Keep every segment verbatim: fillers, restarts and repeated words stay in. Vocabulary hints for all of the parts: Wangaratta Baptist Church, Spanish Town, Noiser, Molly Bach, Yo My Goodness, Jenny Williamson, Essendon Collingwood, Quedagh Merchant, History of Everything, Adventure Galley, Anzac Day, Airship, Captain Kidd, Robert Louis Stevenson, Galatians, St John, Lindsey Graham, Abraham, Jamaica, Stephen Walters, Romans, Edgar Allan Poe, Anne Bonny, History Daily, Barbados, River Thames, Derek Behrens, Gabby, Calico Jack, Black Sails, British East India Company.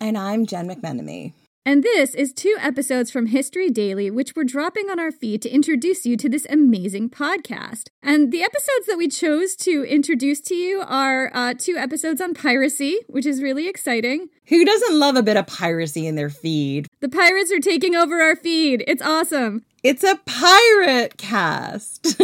And I'm Jen McMenemy. And this is two episodes from History Daily, which we're dropping on our feed to introduce you to this amazing podcast. And the episodes that we chose to introduce to you are uh, two episodes on piracy, which is really exciting. Who doesn't love a bit of piracy in their feed? The pirates are taking over our feed. It's awesome. It's a pirate cast.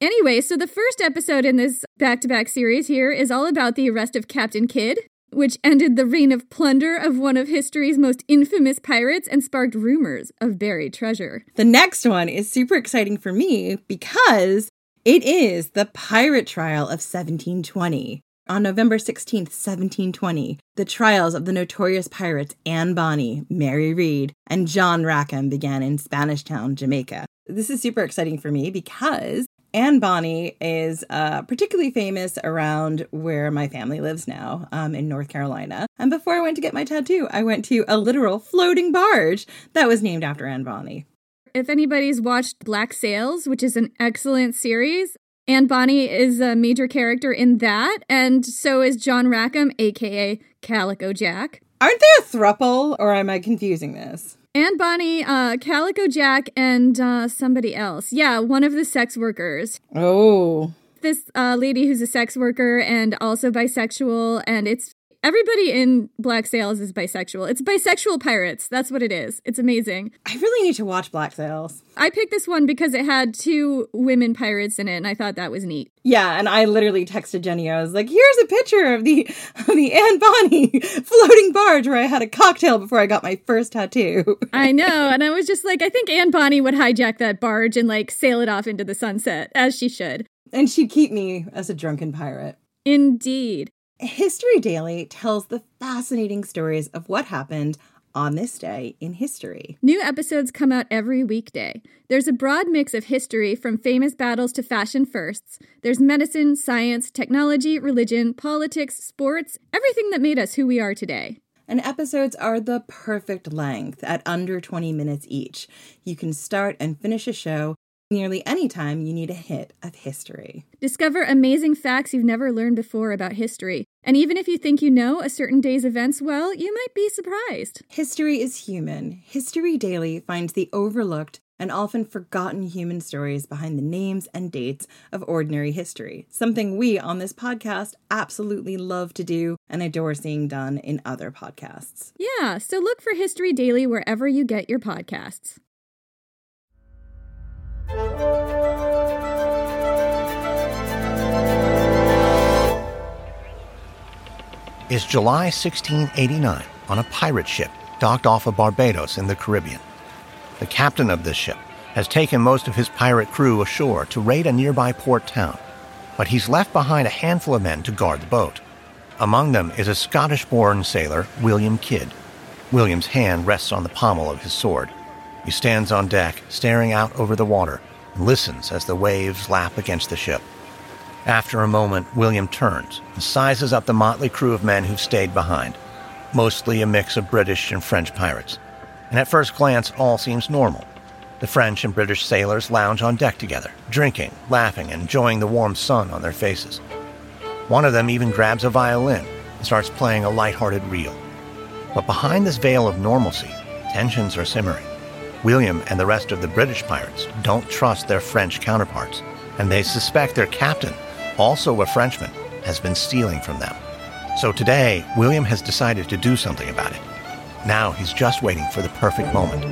Anyway, so the first episode in this back-to-back series here is all about the arrest of Captain Kidd, which ended the reign of plunder of one of history's most infamous pirates and sparked rumors of buried treasure. The next one is super exciting for me because it is the pirate trial of seventeen twenty. On November sixteenth, seventeen twenty, the trials of the notorious pirates Anne Bonny, Mary Read, and John Rackham began in Spanish Town, Jamaica. This is super exciting for me because Anne Bonny is uh, particularly famous around where my family lives now, um, in North Carolina. And before I went to get my tattoo, I went to a literal floating barge that was named after Anne Bonny. If anybody's watched Black Sails, which is an excellent series, Anne Bonny is a major character in that, and so is John Rackham, a k a. Calico Jack. Aren't they a throuple, or am I confusing this? Anne Bonny, uh, Calico Jack, and uh, somebody else. Yeah, one of the sex workers. Oh. This uh, lady who's a sex worker and also bisexual, and it's everybody in Black Sails is bisexual. It's bisexual pirates. That's what it is. It's amazing. I really need to watch Black Sails. I picked this one because it had two women pirates in it, and I thought that was neat. Yeah, and I literally texted Jenny. I was like, here's a picture of the, of the Anne Bonny floating barge where I had a cocktail before I got my first tattoo. I know, and I was just like, I think Anne Bonny would hijack that barge and, like, sail it off into the sunset, as she should. And she'd keep me as a drunken pirate. Indeed. History Daily tells the fascinating stories of what happened on this day in history. New episodes come out every weekday. There's a broad mix of history from famous battles to fashion firsts. There's medicine, science, technology, religion, politics, sports, everything that made us who we are today. And episodes are the perfect length at under twenty minutes each. You can start and finish a show nearly any time you need a hit of history. Discover amazing facts you've never learned before about history. And even if you think you know a certain day's events well, you might be surprised. History is human. History Daily finds the overlooked and often forgotten human stories behind the names and dates of ordinary history, something we on this podcast absolutely love to do and adore seeing done in other podcasts. Yeah, so look for History Daily wherever you get your podcasts. It's July sixteen eighty-nine on a pirate ship docked off of Barbados in the Caribbean. The captain of this ship has taken most of his pirate crew ashore to raid a nearby port town, but he's left behind a handful of men to guard the boat. Among them is a Scottish-born sailor, William Kidd. William's hand rests on the pommel of his sword. He stands on deck, staring out over the water, and listens as the waves lap against the ship. After a moment, William turns and sizes up the motley crew of men who've stayed behind, mostly a mix of British and French pirates. And at first glance, all seems normal. The French and British sailors lounge on deck together, drinking, laughing, and enjoying the warm sun on their faces. One of them even grabs a violin and starts playing a lighthearted reel. But behind this veil of normalcy, tensions are simmering. William and the rest of the British pirates don't trust their French counterparts, and they suspect their captain, also a Frenchman, has been stealing from them. So today, William has decided to do something about it. Now he's just waiting for the perfect moment.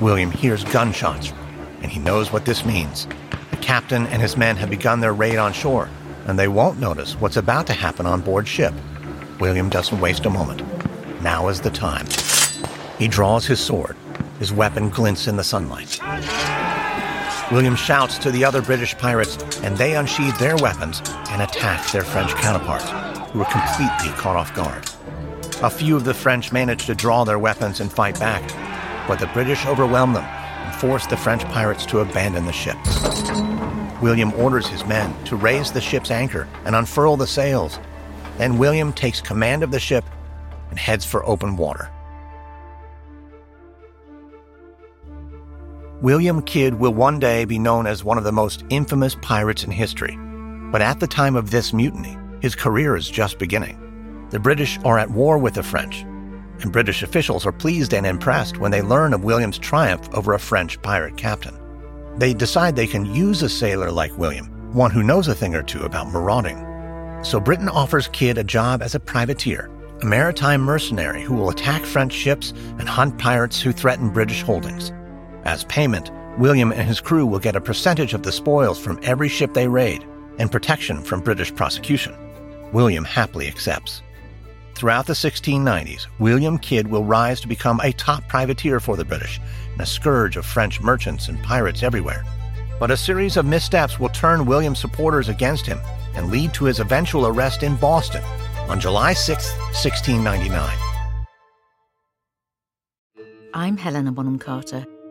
William hears gunshots, and he knows what this means. The captain and his men have begun their raid on shore, and they won't notice what's about to happen on board ship. William doesn't waste a moment. Now is the time. He draws his sword. His weapon glints in the sunlight. William shouts to the other British pirates, and they unsheathe their weapons and attack their French counterparts, who were completely caught off guard. A few of the French managed to draw their weapons and fight back, but the British overwhelm them and force the French pirates to abandon the ship. William orders his men to raise the ship's anchor and unfurl the sails. Then William takes command of the ship and heads for open water. William Kidd will one day be known as one of the most infamous pirates in history. But at the time of this mutiny, his career is just beginning. The British are at war with the French, and British officials are pleased and impressed when they learn of William's triumph over a French pirate captain. They decide they can use a sailor like William, one who knows a thing or two about marauding. So Britain offers Kidd a job as a privateer, a maritime mercenary who will attack French ships and hunt pirates who threaten British holdings. As payment, William and his crew will get a percentage of the spoils from every ship they raid and protection from British prosecution. William happily accepts. Throughout the sixteen nineties, William Kidd will rise to become a top privateer for the British and a scourge of French merchants and pirates everywhere. But a series of missteps will turn William's supporters against him and lead to his eventual arrest in Boston on July sixth, sixteen ninety-nine. I'm Helena Bonham Carter.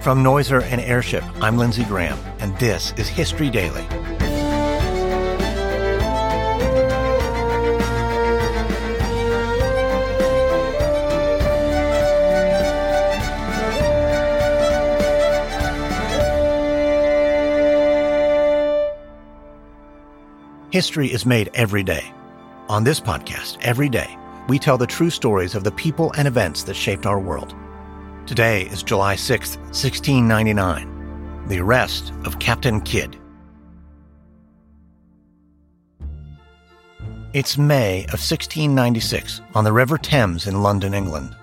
From Noiser and Airship, I'm Lindsey Graham, and this is History Daily. History is made every day. On this podcast, every day, we tell the true stories of the people and events that shaped our world. Today is July sixth, sixteen ninety-nine, the arrest of Captain Kidd. It's May of sixteen ninety-six on the River Thames in London, England.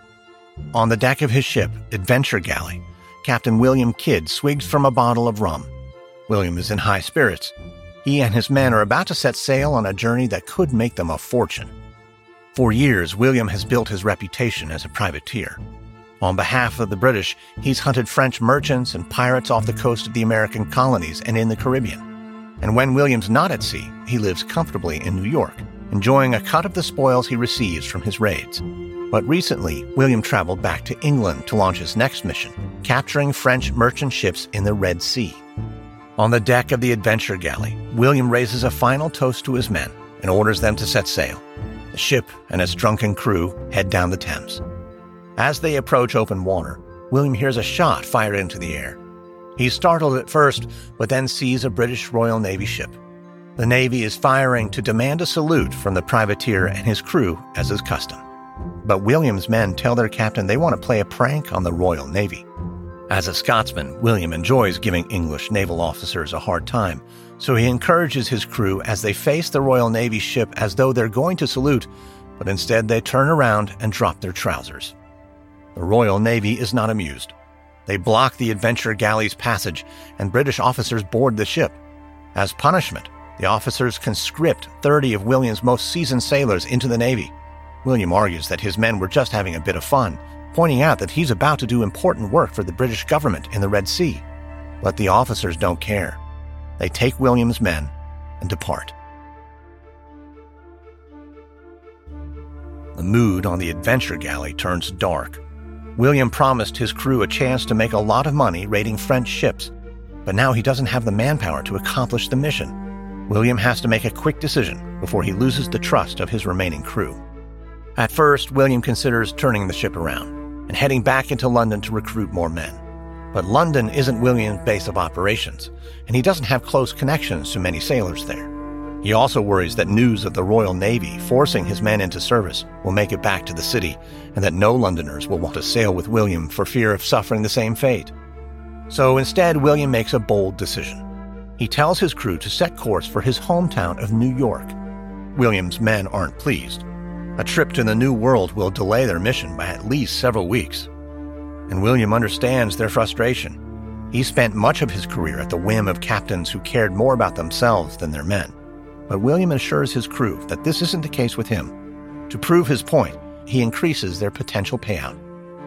On the deck of his ship, Adventure Galley, Captain William Kidd swigs from a bottle of rum. William is in high spirits. He and his men are about to set sail on a journey that could make them a fortune. For years, William has built his reputation as a privateer. On behalf of the British, he's hunted French merchants and pirates off the coast of the American colonies and in the Caribbean. And when William's not at sea, he lives comfortably in New York, enjoying a cut of the spoils he receives from his raids. But recently, William traveled back to England to launch his next mission, capturing French merchant ships in the Red Sea. On the deck of the Adventure Galley, William raises a final toast to his men and orders them to set sail. The ship and its drunken crew head down the Thames. As they approach open water, William hears a shot fired into the air. He's startled at first, but then sees a British Royal Navy ship. The Navy is firing to demand a salute from the privateer and his crew, as is custom. But William's men tell their captain they want to play a prank on the Royal Navy. As a Scotsman, William enjoys giving English naval officers a hard time, so he encourages his crew as they face the Royal Navy ship as though they're going to salute, but instead they turn around and drop their trousers. The Royal Navy is not amused. They block the Adventure Galley's passage, and British officers board the ship. As punishment, the officers conscript thirty of William's most seasoned sailors into the Navy. William argues that his men were just having a bit of fun, pointing out that he's about to do important work for the British government in the Red Sea. But the officers don't care. They take William's men and depart. The mood on the Adventure Galley turns dark. William promised his crew a chance to make a lot of money raiding French ships, but now he doesn't have the manpower to accomplish the mission. William has to make a quick decision before he loses the trust of his remaining crew. At first, William considers turning the ship around and heading back into London to recruit more men. But London isn't William's base of operations, and he doesn't have close connections to many sailors there. He also worries that news of the Royal Navy forcing his men into service will make it back to the city, and that no Londoners will want to sail with William for fear of suffering the same fate. So instead, William makes a bold decision. He tells his crew to set course for his hometown of New York. William's men aren't pleased. A trip to the New World will delay their mission by at least several weeks. And William understands their frustration. He spent much of his career at the whim of captains who cared more about themselves than their men. But William assures his crew that this isn't the case with him. To prove his point, he increases their potential payout,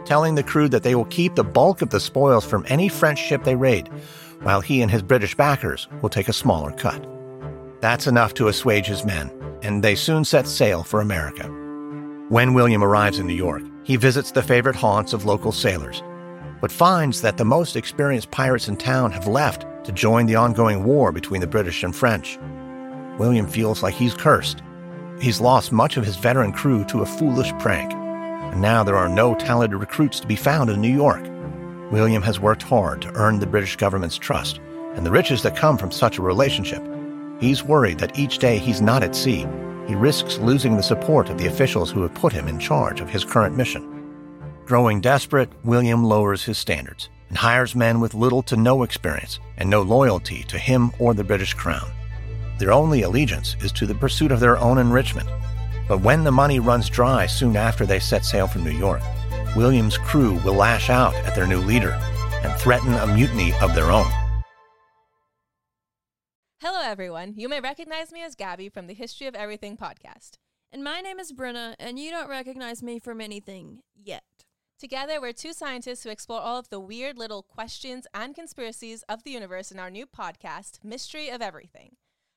telling the crew that they will keep the bulk of the spoils from any French ship they raid, while he and his British backers will take a smaller cut. That's enough to assuage his men, and they soon set sail for America. When William arrives in New York, he visits the favorite haunts of local sailors, but finds that the most experienced pirates in town have left to join the ongoing war between the British and French. William feels like he's cursed. He's lost much of his veteran crew to a foolish prank, and now there are no talented recruits to be found in New York. William has worked hard to earn the British government's trust and the riches that come from such a relationship. He's worried that each day he's not at sea, he risks losing the support of the officials who have put him in charge of his current mission. Growing desperate, William lowers his standards and hires men with little to no experience and no loyalty to him or the British crown. Their only allegiance is to the pursuit of their own enrichment. But when the money runs dry soon after they set sail from New York, William's crew will lash out at their new leader and threaten a mutiny of their own. Hello, everyone. You may recognize me as Gabby from the History of Everything podcast. And my name is Brenna, and you don't recognize me from anything yet. Together, we're two scientists who explore all of the weird little questions and conspiracies of the universe in our new podcast, Mystery of Everything.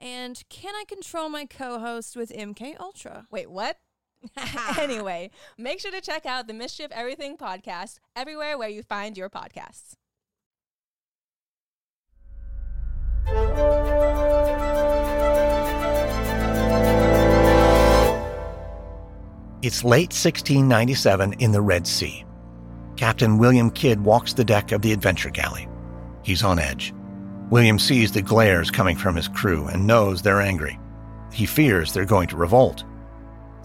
and can I control my co-host with M K Ultra? Wait, what? Anyway, make sure to check out the Mystery of Everything podcast everywhere where you find your podcasts. It's late sixteen ninety-seven in the Red Sea. Captain William Kidd walks the deck of the Adventure Galley. He's on edge. William sees the glares coming from his crew and knows they're angry. He fears they're going to revolt.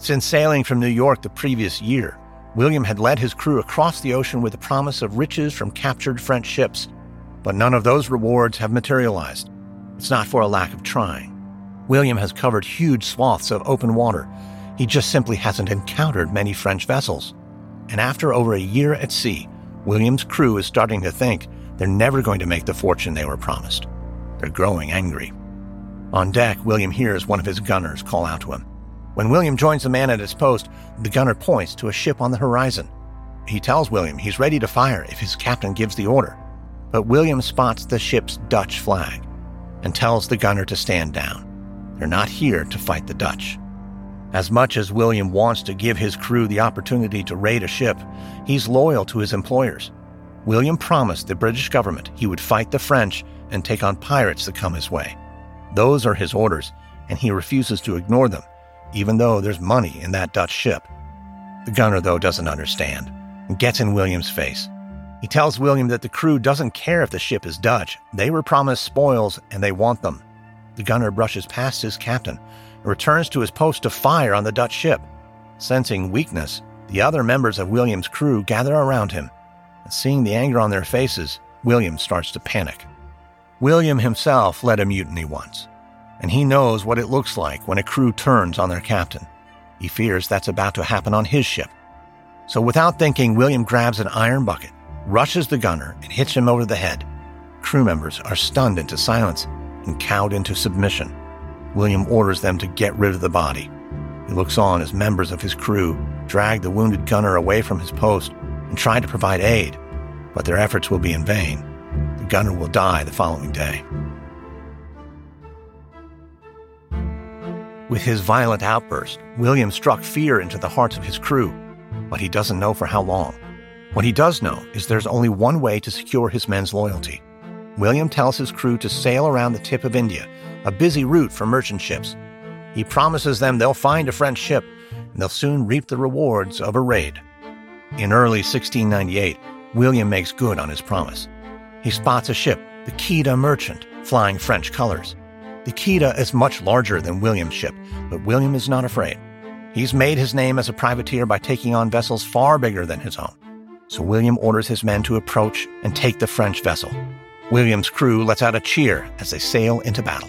Since sailing from New York the previous year, William had led his crew across the ocean with the promise of riches from captured French ships, but none of those rewards have materialized. It's not for a lack of trying. William has covered huge swaths of open water. He just simply hasn't encountered many French vessels. And after over a year at sea, William's crew is starting to think they're never going to make the fortune they were promised. They're growing angry. On deck, William hears one of his gunners call out to him. When William joins the man at his post, the gunner points to a ship on the horizon. He tells William he's ready to fire if his captain gives the order. But William spots the ship's Dutch flag and tells the gunner to stand down. They're not here to fight the Dutch. As much as William wants to give his crew the opportunity to raid a ship, he's loyal to his employers. William promised the British government he would fight the French and take on pirates that come his way. Those are his orders, and he refuses to ignore them, even though there's money in that Dutch ship. The gunner, though, doesn't understand and gets in William's face. He tells William that the crew doesn't care if the ship is Dutch. They were promised spoils, and they want them. The gunner brushes past his captain and returns to his post to fire on the Dutch ship. Sensing weakness, the other members of William's crew gather around him, and seeing the anger on their faces, William starts to panic. William himself led a mutiny once, and he knows what it looks like when a crew turns on their captain. He fears that's about to happen on his ship. So without thinking, William grabs an iron bucket, rushes the gunner, and hits him over the head. Crew members are stunned into silence and cowed into submission. William orders them to get rid of the body. He looks on as members of his crew drag the wounded gunner away from his post and try to provide aid, but their efforts will be in vain. The gunner will die the following day. With his violent outburst, William struck fear into the hearts of his crew, but he doesn't know for how long. What he does know is there's only one way to secure his men's loyalty. William tells his crew to sail around the tip of India, a busy route for merchant ships. He promises them they'll find a French ship, and they'll soon reap the rewards of a raid. In early sixteen ninety-eight, William makes good on his promise. He spots a ship, the Quedagh Merchant, flying French colors. The Quedagh is much larger than William's ship, but William is not afraid. He's made his name as a privateer by taking on vessels far bigger than his own. So William orders his men to approach and take the French vessel. William's crew lets out a cheer as they sail into battle.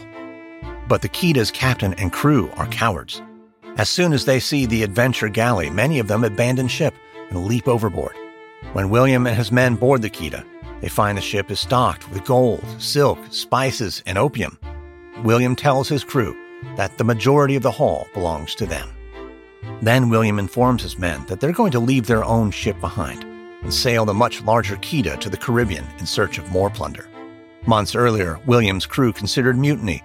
But the Quedagh's captain and crew are cowards. As soon as they see the Adventure Galley, many of them abandon ship and leap overboard. When William and his men board the Quedagh, they find the ship is stocked with gold, silk, spices, and opium. William tells his crew that the majority of the haul belongs to them. Then William informs his men that they're going to leave their own ship behind and sail the much larger Quedagh to the Caribbean in search of more plunder. Months earlier, William's crew considered mutiny,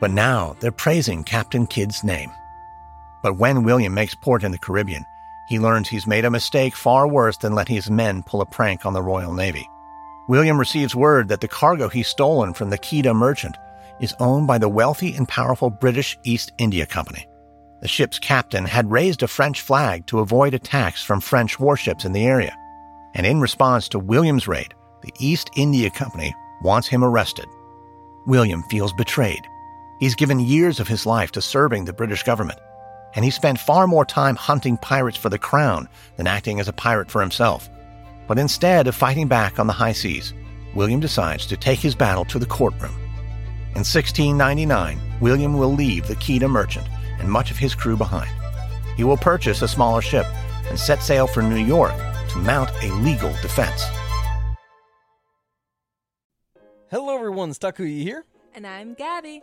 but now they're praising Captain Kidd's name. But when William makes port in the Caribbean, he learns he's made a mistake far worse than letting his men pull a prank on the Royal Navy. William receives word that the cargo he's stolen from the Quedagh Merchant is owned by the wealthy and powerful British East India Company. The ship's captain had raised a French flag to avoid attacks from French warships in the area. And in response to William's raid, the East India Company wants him arrested. William feels betrayed. He's given years of his life to serving the British government, and he spent far more time hunting pirates for the crown than acting as a pirate for himself. But instead of fighting back on the high seas, William decides to take his battle to the courtroom. In sixteen ninety-nine, William will leave the Quedagh Merchant and much of his crew behind. He will purchase a smaller ship and set sail for New York to mount a legal defense. Hello everyone, Takuya here. And I'm Gabby.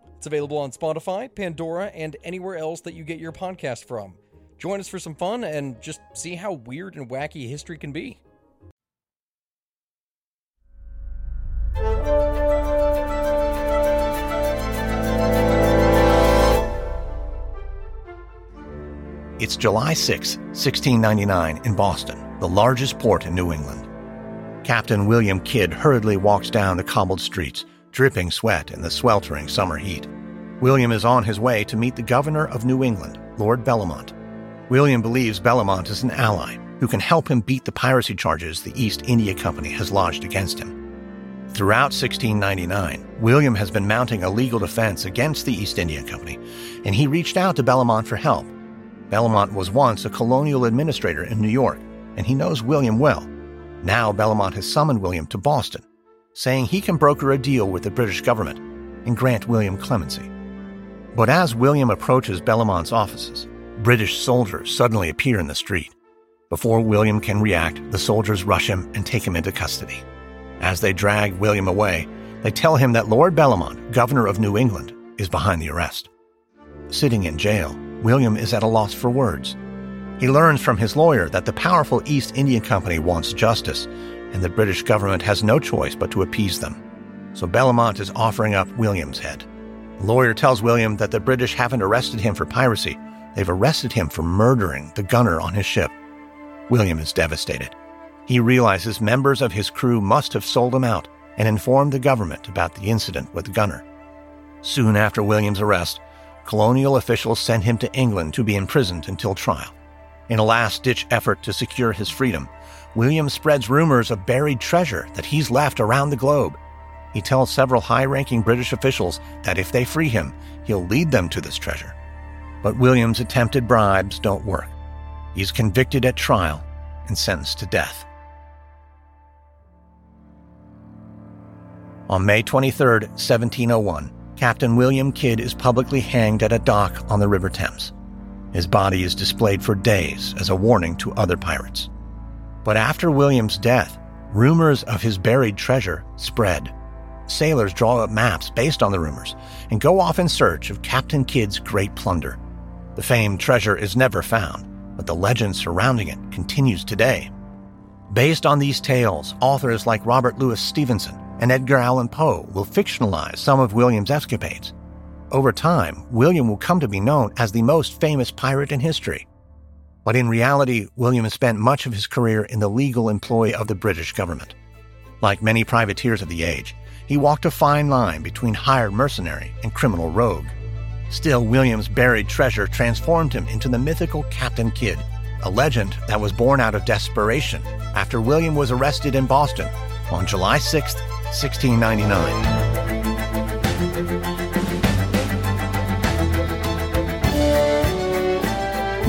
It's available on Spotify, Pandora, and anywhere else that you get your podcast from. Join us for some fun and just see how weird and wacky history can be. It's July sixth, sixteen ninety-nine in Boston, the largest port in New England. Captain William Kidd hurriedly walks down the cobbled streets, dripping sweat in the sweltering summer heat. William is on his way to meet the governor of New England, Lord Bellomont. William believes Bellomont is an ally who can help him beat the piracy charges the East India Company has lodged against him. Throughout sixteen ninety-nine, William has been mounting a legal defense against the East India Company, and he reached out to Bellomont for help. Bellomont was once a colonial administrator in New York, and he knows William well. Now Bellomont has summoned William to Boston, saying he can broker a deal with the British government and grant William clemency. But as William approaches Bellomont's offices, British soldiers suddenly appear in the street. Before William can react, the soldiers rush him and take him into custody. As they drag William away, they tell him that Lord Bellomont, governor of New England, is behind the arrest. Sitting in jail, William is at a loss for words. He learns from his lawyer that the powerful East India Company wants justice, and the British government has no choice but to appease them. So Bellomont is offering up William's head. The lawyer tells William that the British haven't arrested him for piracy. They've arrested him for murdering the gunner on his ship. William is devastated. He realizes members of his crew must have sold him out and informed the government about the incident with the gunner. Soon after William's arrest, colonial officials send him to England to be imprisoned until trial. In a last-ditch effort to secure his freedom, William spreads rumors of buried treasure that he's left around the globe. He tells several high-ranking British officials that if they free him, he'll lead them to this treasure. But William's attempted bribes don't work. He is convicted at trial and sentenced to death. On May twenty-third, seventeen oh one, Captain William Kidd is publicly hanged at a dock on the River Thames. His body is displayed for days as a warning to other pirates. But after William's death, rumors of his buried treasure spread. Sailors draw up maps based on the rumors and go off in search of Captain Kidd's great plunder. The famed treasure is never found, but the legend surrounding it continues today. Based on these tales, authors like Robert Louis Stevenson and Edgar Allan Poe will fictionalize some of William's escapades. Over time, William will come to be known as the most famous pirate in history. But in reality, William has spent much of his career in the legal employ of the British government. Like many privateers of the age, he walked a fine line between hired mercenary and criminal rogue. Still, William's buried treasure transformed him into the mythical Captain Kidd, a legend that was born out of desperation after William was arrested in Boston on July sixth, sixteen ninety-nine.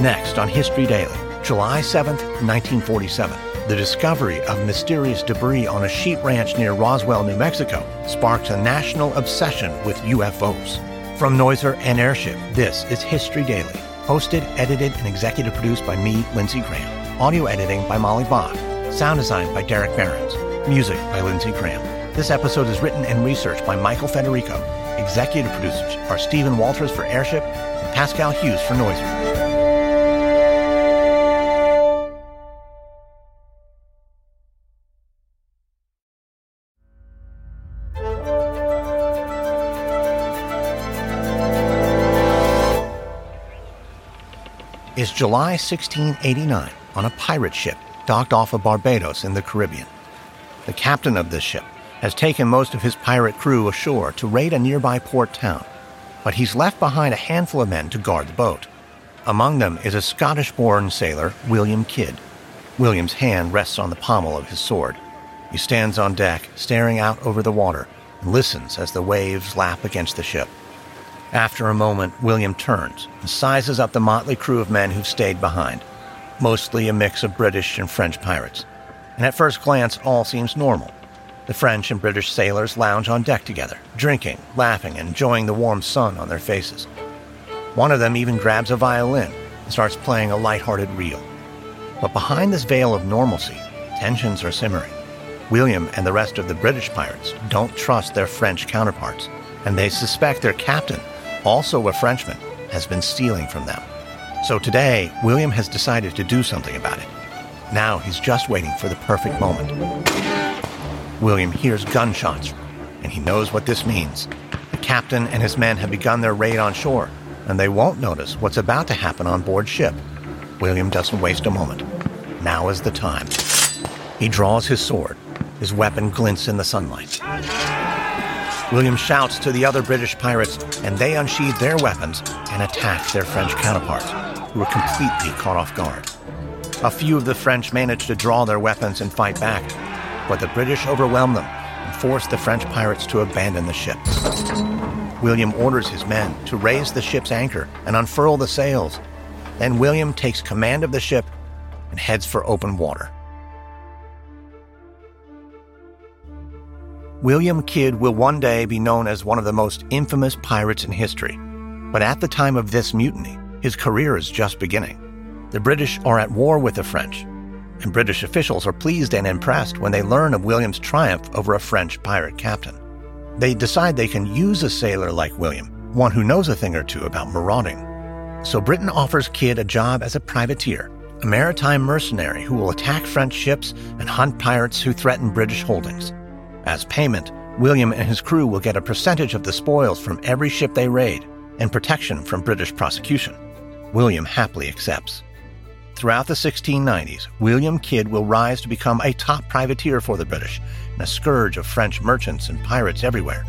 Next on History Daily, July seventh, nineteen forty-seven, the discovery of mysterious debris on a sheep ranch near Roswell, New Mexico, sparks a national obsession with U F Os. From Noiser and Airship, this is History Daily, hosted, edited, and executive produced by me, Lindsey Graham. Audio editing by Molly Bach. Sound design by Derek Behrens. Music by Lindsey Graham. This episode is written and researched by Michael Federico. Executive producers are Stephen Walters for Airship and Pascal Hughes for Noiser. It's July sixteen eighty-nine on a pirate ship docked off of Barbados in the Caribbean. The captain of this ship has taken most of his pirate crew ashore to raid a nearby port town, but he's left behind a handful of men to guard the boat. Among them is a Scottish-born sailor, William Kidd. William's hand rests on the pommel of his sword. He stands on deck, staring out over the water, and listens as the waves lap against the ship. After a moment, William turns and sizes up the motley crew of men who've stayed behind, mostly a mix of British and French pirates. And at first glance, all seems normal. The French and British sailors lounge on deck together, drinking, laughing, and enjoying the warm sun on their faces. One of them even grabs a violin and starts playing a lighthearted reel. But behind this veil of normalcy, tensions are simmering. William and the rest of the British pirates don't trust their French counterparts, and they suspect their captain, also a Frenchman, has been stealing from them. So today, William has decided to do something about it. Now he's just waiting for the perfect moment. William hears gunshots, and he knows what this means. The captain and his men have begun their raid on shore, and they won't notice what's about to happen on board ship. William doesn't waste a moment. Now is the time. He draws his sword. His weapon glints in the sunlight. William shouts to the other British pirates, and they unsheathe their weapons and attack their French counterparts, who are completely caught off guard. A few of the French manage to draw their weapons and fight back, but the British overwhelm them and force the French pirates to abandon the ship. William orders his men to raise the ship's anchor and unfurl the sails. Then William takes command of the ship and heads for open water. William Kidd will one day be known as one of the most infamous pirates in history. But at the time of this mutiny, his career is just beginning. The British are at war with the French, and British officials are pleased and impressed when they learn of William's triumph over a French pirate captain. They decide they can use a sailor like William, one who knows a thing or two about marauding. So Britain offers Kidd a job as a privateer, a maritime mercenary who will attack French ships and hunt pirates who threaten British holdings. As payment, William and his crew will get a percentage of the spoils from every ship they raid and protection from British prosecution. William happily accepts. Throughout the sixteen nineties, William Kidd will rise to become a top privateer for the British and a scourge of French merchants and pirates everywhere.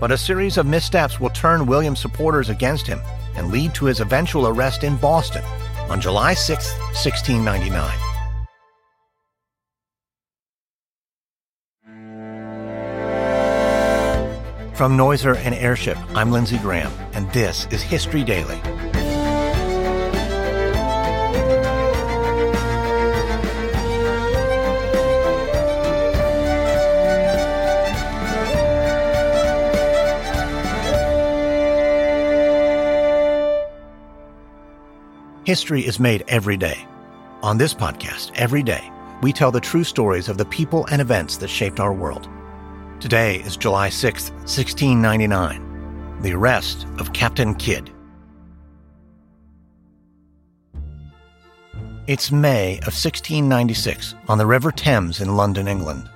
But a series of missteps will turn William's supporters against him and lead to his eventual arrest in Boston on July sixth, sixteen ninety-nine. From Noiser and Airship, I'm Lindsey Graham, and this is History Daily. History is made every day. On this podcast, every day, we tell the true stories of the people and events that shaped our world. Today is July sixth, sixteen ninety-nine, the arrest of Captain Kidd. It's May of sixteen ninety-six on the River Thames in London, England.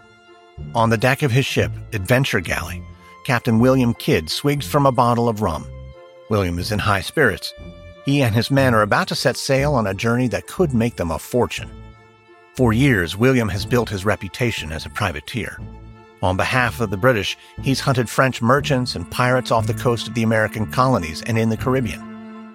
On the deck of his ship, Adventure Galley, Captain William Kidd swigs from a bottle of rum. William is in high spirits. He and his men are about to set sail on a journey that could make them a fortune. For years, William has built his reputation as a privateer. On behalf of the British, he's hunted French merchants and pirates off the coast of the American colonies and in the Caribbean.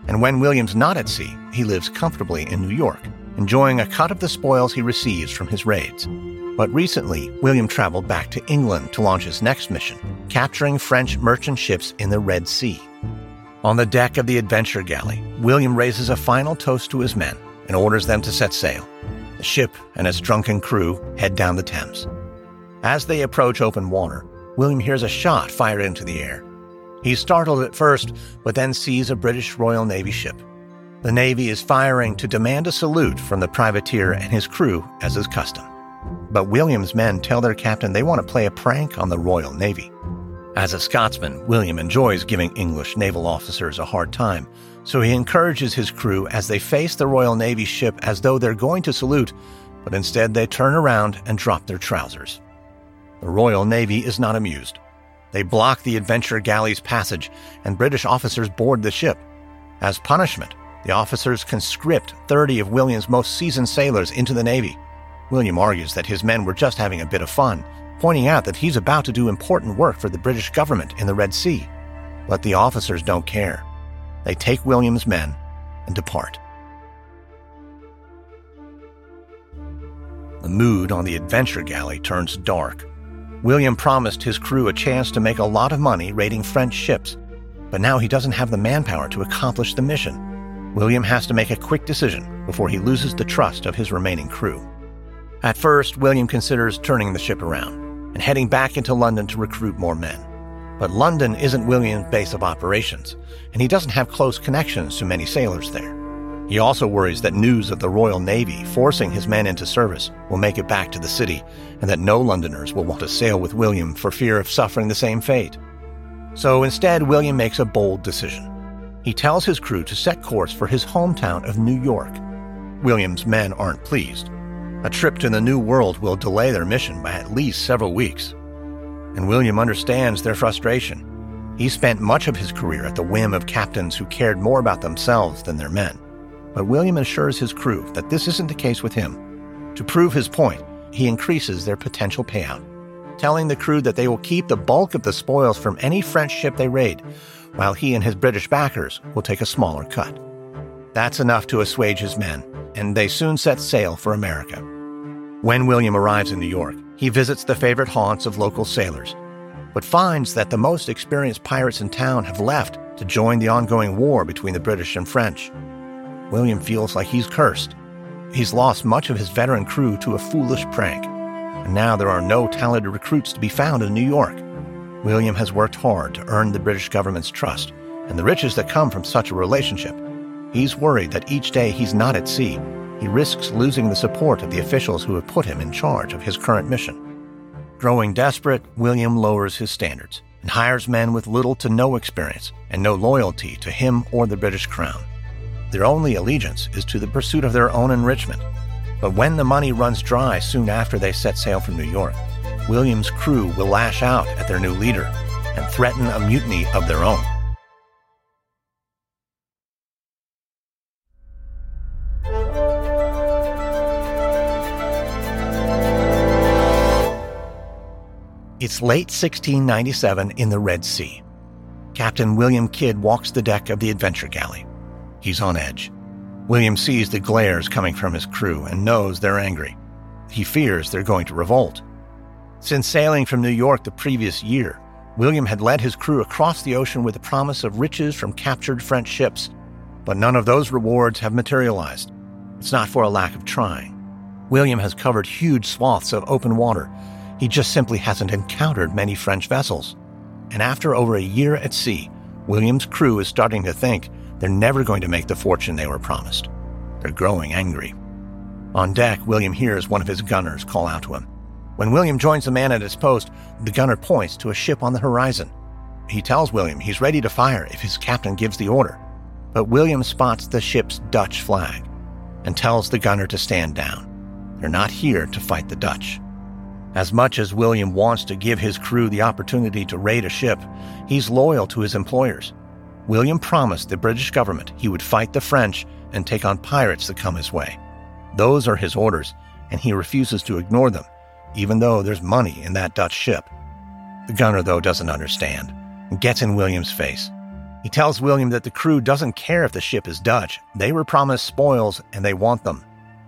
And when William's not at sea, he lives comfortably in New York, enjoying a cut of the spoils he receives from his raids. But recently, William traveled back to England to launch his next mission, capturing French merchant ships in the Red Sea. On the deck of the Adventure Galley, William raises a final toast to his men and orders them to set sail. The ship and its drunken crew head down the Thames. As they approach open water, William hears a shot fired into the air. He's startled at first, but then sees a British Royal Navy ship. The Navy is firing to demand a salute from the privateer and his crew, as is custom. But William's men tell their captain they want to play a prank on the Royal Navy. As a Scotsman, William enjoys giving English naval officers a hard time, so he encourages his crew as they face the Royal Navy ship as though they're going to salute, but instead they turn around and drop their trousers. The Royal Navy is not amused. They block the Adventure Galley's passage, and British officers board the ship. As punishment, the officers conscript thirty of William's most seasoned sailors into the Navy. William argues that his men were just having a bit of fun, pointing out that he's about to do important work for the British government in the Red Sea. But the officers don't care. They take William's men and depart. The mood on the Adventure Galley turns dark. William promised his crew a chance to make a lot of money raiding French ships, but now he doesn't have the manpower to accomplish the mission. William has to make a quick decision before he loses the trust of his remaining crew. At first, William considers turning the ship around and heading back into London to recruit more men. But London isn't William's base of operations, and he doesn't have close connections to many sailors there. He also worries that news of the Royal Navy forcing his men into service will make it back to the city, and that no Londoners will want to sail with William for fear of suffering the same fate. So instead, William makes a bold decision. He tells his crew to set course for his hometown of New York. William's men aren't pleased. A trip to the New World will delay their mission by at least several weeks. And William understands their frustration. He spent much of his career at the whim of captains who cared more about themselves than their men. But William assures his crew that this isn't the case with him. To prove his point, he increases their potential payout, telling the crew that they will keep the bulk of the spoils from any French ship they raid, while he and his British backers will take a smaller cut. That's enough to assuage his men, and they soon set sail for America. When William arrives in New York, he visits the favorite haunts of local sailors, but finds that the most experienced pirates in town have left to join the ongoing war between the British and French. William feels like he's cursed. He's lost much of his veteran crew to a foolish prank, and now there are no talented recruits to be found in New York. William has worked hard to earn the British government's trust and the riches that come from such a relationship. He's worried that each day he's not at sea, he risks losing the support of the officials who have put him in charge of his current mission. Growing desperate, William lowers his standards and hires men with little to no experience and no loyalty to him or the British crown. Their only allegiance is to the pursuit of their own enrichment. But when the money runs dry soon after they set sail from New York, William's crew will lash out at their new leader and threaten a mutiny of their own. It's late sixteen ninety-seven in the Red Sea. Captain William Kidd walks the deck of the Adventure Galley. He's on edge. William sees the glares coming from his crew and knows they're angry. He fears they're going to revolt. Since sailing from New York the previous year, William had led his crew across the ocean with the promise of riches from captured French ships, but none of those rewards have materialized. It's not for a lack of trying. William has covered huge swaths of open water. He just simply hasn't encountered many French vessels. And after over a year at sea, William's crew is starting to think they're never going to make the fortune they were promised. They're growing angry. On deck, William hears one of his gunners call out to him. When William joins the man at his post, the gunner points to a ship on the horizon. He tells William he's ready to fire if his captain gives the order. But William spots the ship's Dutch flag and tells the gunner to stand down. They're not here to fight the Dutch. As much as William wants to give his crew the opportunity to raid a ship, he's loyal to his employers. William promised the British government he would fight the French and take on pirates that come his way. Those are his orders, and he refuses to ignore them, even though there's money in that Dutch ship. The gunner, though, doesn't understand and gets in William's face. He tells William that the crew doesn't care if the ship is Dutch. They were promised spoils, and they want them.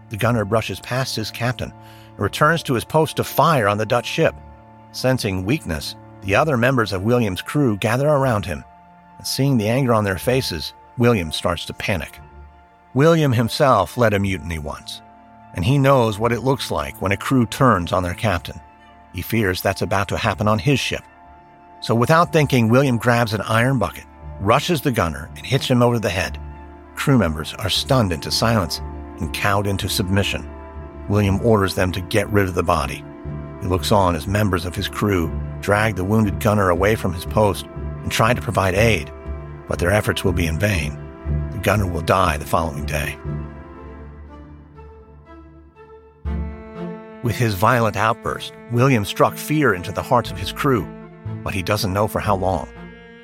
The gunner brushes past his captain and returns to his post to fire on the Dutch ship. Sensing weakness, the other members of William's crew gather around him, and seeing the anger on their faces, William starts to panic. William himself led a mutiny once, and he knows what it looks like when a crew turns on their captain. He fears that's about to happen on his ship. So without thinking, William grabs an iron bucket, rushes the gunner, and hits him over the head. Crew members are stunned into silence and cowed into submission. William orders them to get rid of the body. He looks on as members of his crew drag the wounded gunner away from his post and try to provide aid, but their efforts will be in vain. The gunner will die the following day. With his violent outburst, William struck fear into the hearts of his crew, but he doesn't know for how long.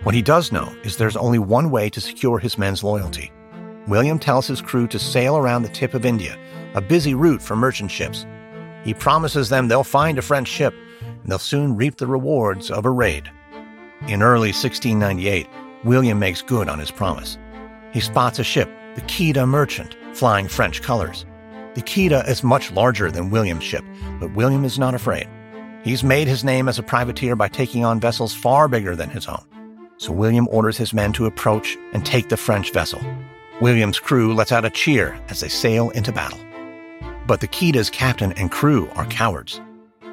What he does know is there's only one way to secure his men's loyalty. William tells his crew to sail around the tip of India, a busy route for merchant ships. He promises them they'll find a French ship, and they'll soon reap the rewards of a raid. In early sixteen ninety-eight, William makes good on his promise. He spots a ship, the Quedagh Merchant, flying French colors. The Quedagh is much larger than William's ship, but William is not afraid. He's made his name as a privateer by taking on vessels far bigger than his own. So William orders his men to approach and take the French vessel. William's crew lets out a cheer as they sail into battle. But the Quedagh's captain and crew are cowards.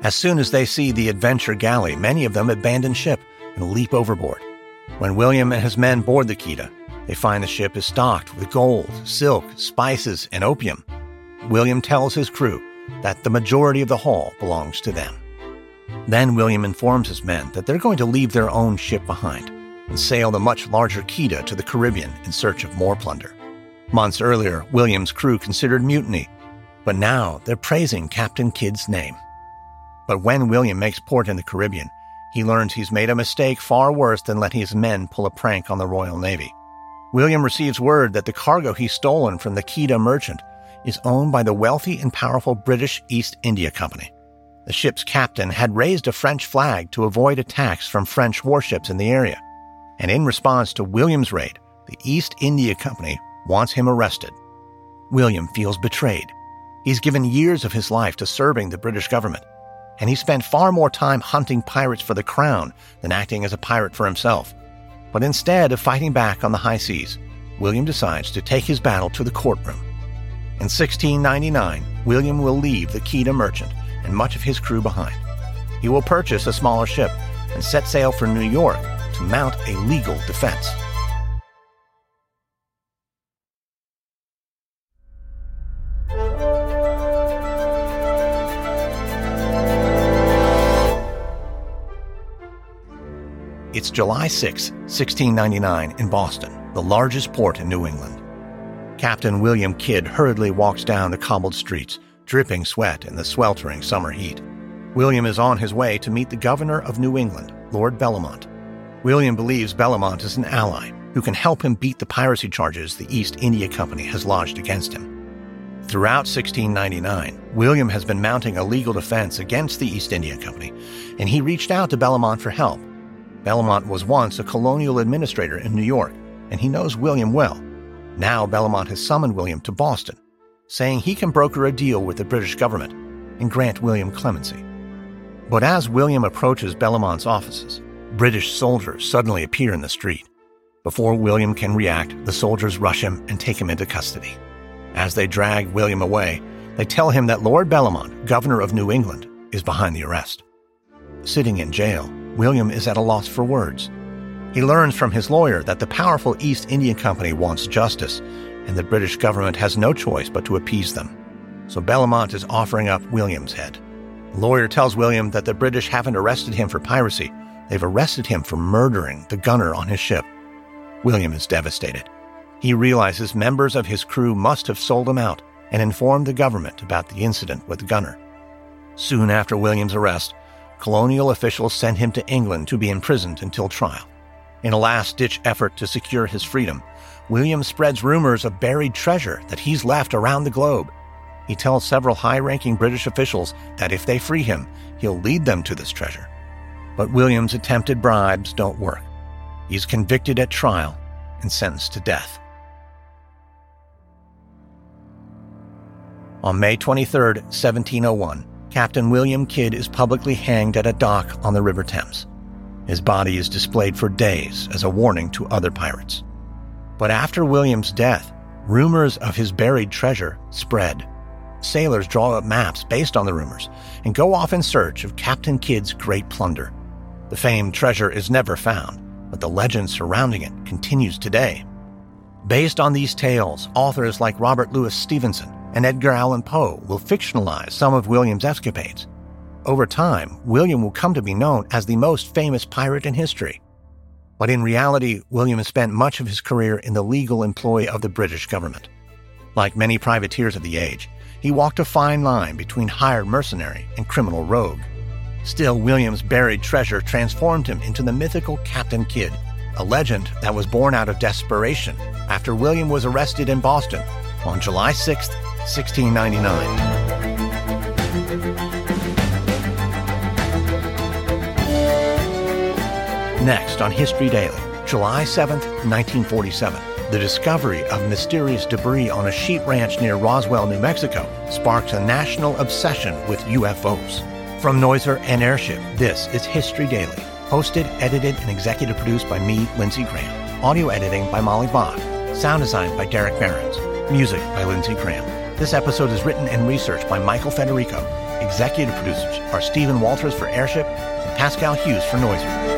As soon as they see the Adventure Galley, many of them abandon ship and leap overboard. When William and his men board the Quedagh, they find the ship is stocked with gold, silk, spices, and opium. William tells his crew that the majority of the haul belongs to them. Then William informs his men that they're going to leave their own ship behind and sail the much larger Quedagh to the Caribbean in search of more plunder. Months earlier, William's crew considered mutiny, but now they're praising Captain Kidd's name. But when William makes port in the Caribbean, he learns he's made a mistake far worse than letting his men pull a prank on the Royal Navy. William receives word that the cargo he's stolen from the Quedagh Merchant is owned by the wealthy and powerful British East India Company. The ship's captain had raised a French flag to avoid attacks from French warships in the area, and in response to William's raid, the East India Company wants him arrested. William feels betrayed. He's given years of his life to serving the British government, and he spent far more time hunting pirates for the crown than acting as a pirate for himself. But instead of fighting back on the high seas, William decides to take his battle to the courtroom. In sixteen ninety-nine, William will leave the Quedagh Merchant and much of his crew behind. He will purchase a smaller ship and set sail for New York to mount a legal defense. It's July sixth, sixteen ninety-nine in Boston, the largest port in New England. Captain William Kidd hurriedly walks down the cobbled streets, dripping sweat in the sweltering summer heat. William is on his way to meet the governor of New England, Lord Bellomont. William believes Bellomont is an ally who can help him beat the piracy charges the East India Company has lodged against him. Throughout sixteen ninety-nine, William has been mounting a legal defense against the East India Company, and he reached out to Bellomont for help. Bellomont was once a colonial administrator in New York, and he knows William well. Now Bellomont has summoned William to Boston, saying he can broker a deal with the British government and grant William clemency. But as William approaches Bellomont's offices, British soldiers suddenly appear in the street. Before William can react, the soldiers rush him and take him into custody. As they drag William away, they tell him that Lord Bellomont, governor of New England, is behind the arrest. Sitting in jail, William is at a loss for words. He learns from his lawyer that the powerful East India Company wants justice and the British government has no choice but to appease them. So Bellomont is offering up William's head. The lawyer tells William that the British haven't arrested him for piracy. They've arrested him for murdering the gunner on his ship. William is devastated. He realizes members of his crew must have sold him out and informed the government about the incident with the gunner. Soon after William's arrest, colonial officials sent him to England to be imprisoned until trial. In a last-ditch effort to secure his freedom, William spreads rumors of buried treasure that he's left around the globe. He tells several high-ranking British officials that if they free him, he'll lead them to this treasure. But William's attempted bribes don't work. He's convicted at trial and sentenced to death. On May twenty-third, seventeen oh one, Captain William Kidd is publicly hanged at a dock on the River Thames. His body is displayed for days as a warning to other pirates. But after William's death, rumors of his buried treasure spread. Sailors draw up maps based on the rumors and go off in search of Captain Kidd's great plunder. The famed treasure is never found, but the legend surrounding it continues today. Based on these tales, authors like Robert Louis Stevenson and Edgar Allan Poe will fictionalize some of William's escapades. Over time, William will come to be known as the most famous pirate in history. But in reality, William has spent much of his career in the legal employ of the British government. Like many privateers of the age, he walked a fine line between hired mercenary and criminal rogue. Still, William's buried treasure transformed him into the mythical Captain Kidd, a legend that was born out of desperation after William was arrested in Boston on July sixth, sixteen ninety-nine. Next on History Daily, July seventh, nineteen forty-seven. The discovery of mysterious debris on a sheep ranch near Roswell, New Mexico, sparks a national obsession with U F Os. From Noiser and Airship, this is History Daily, hosted, edited, and executive produced by me, Lindsey Graham. Audio editing by Molly Bach. Sound design by Derek Behrens. Music by Lindsey Graham. This episode is written and researched by Michael Federico. Executive producers are Stephen Walters for Airship and Pascal Hughes for Noiser.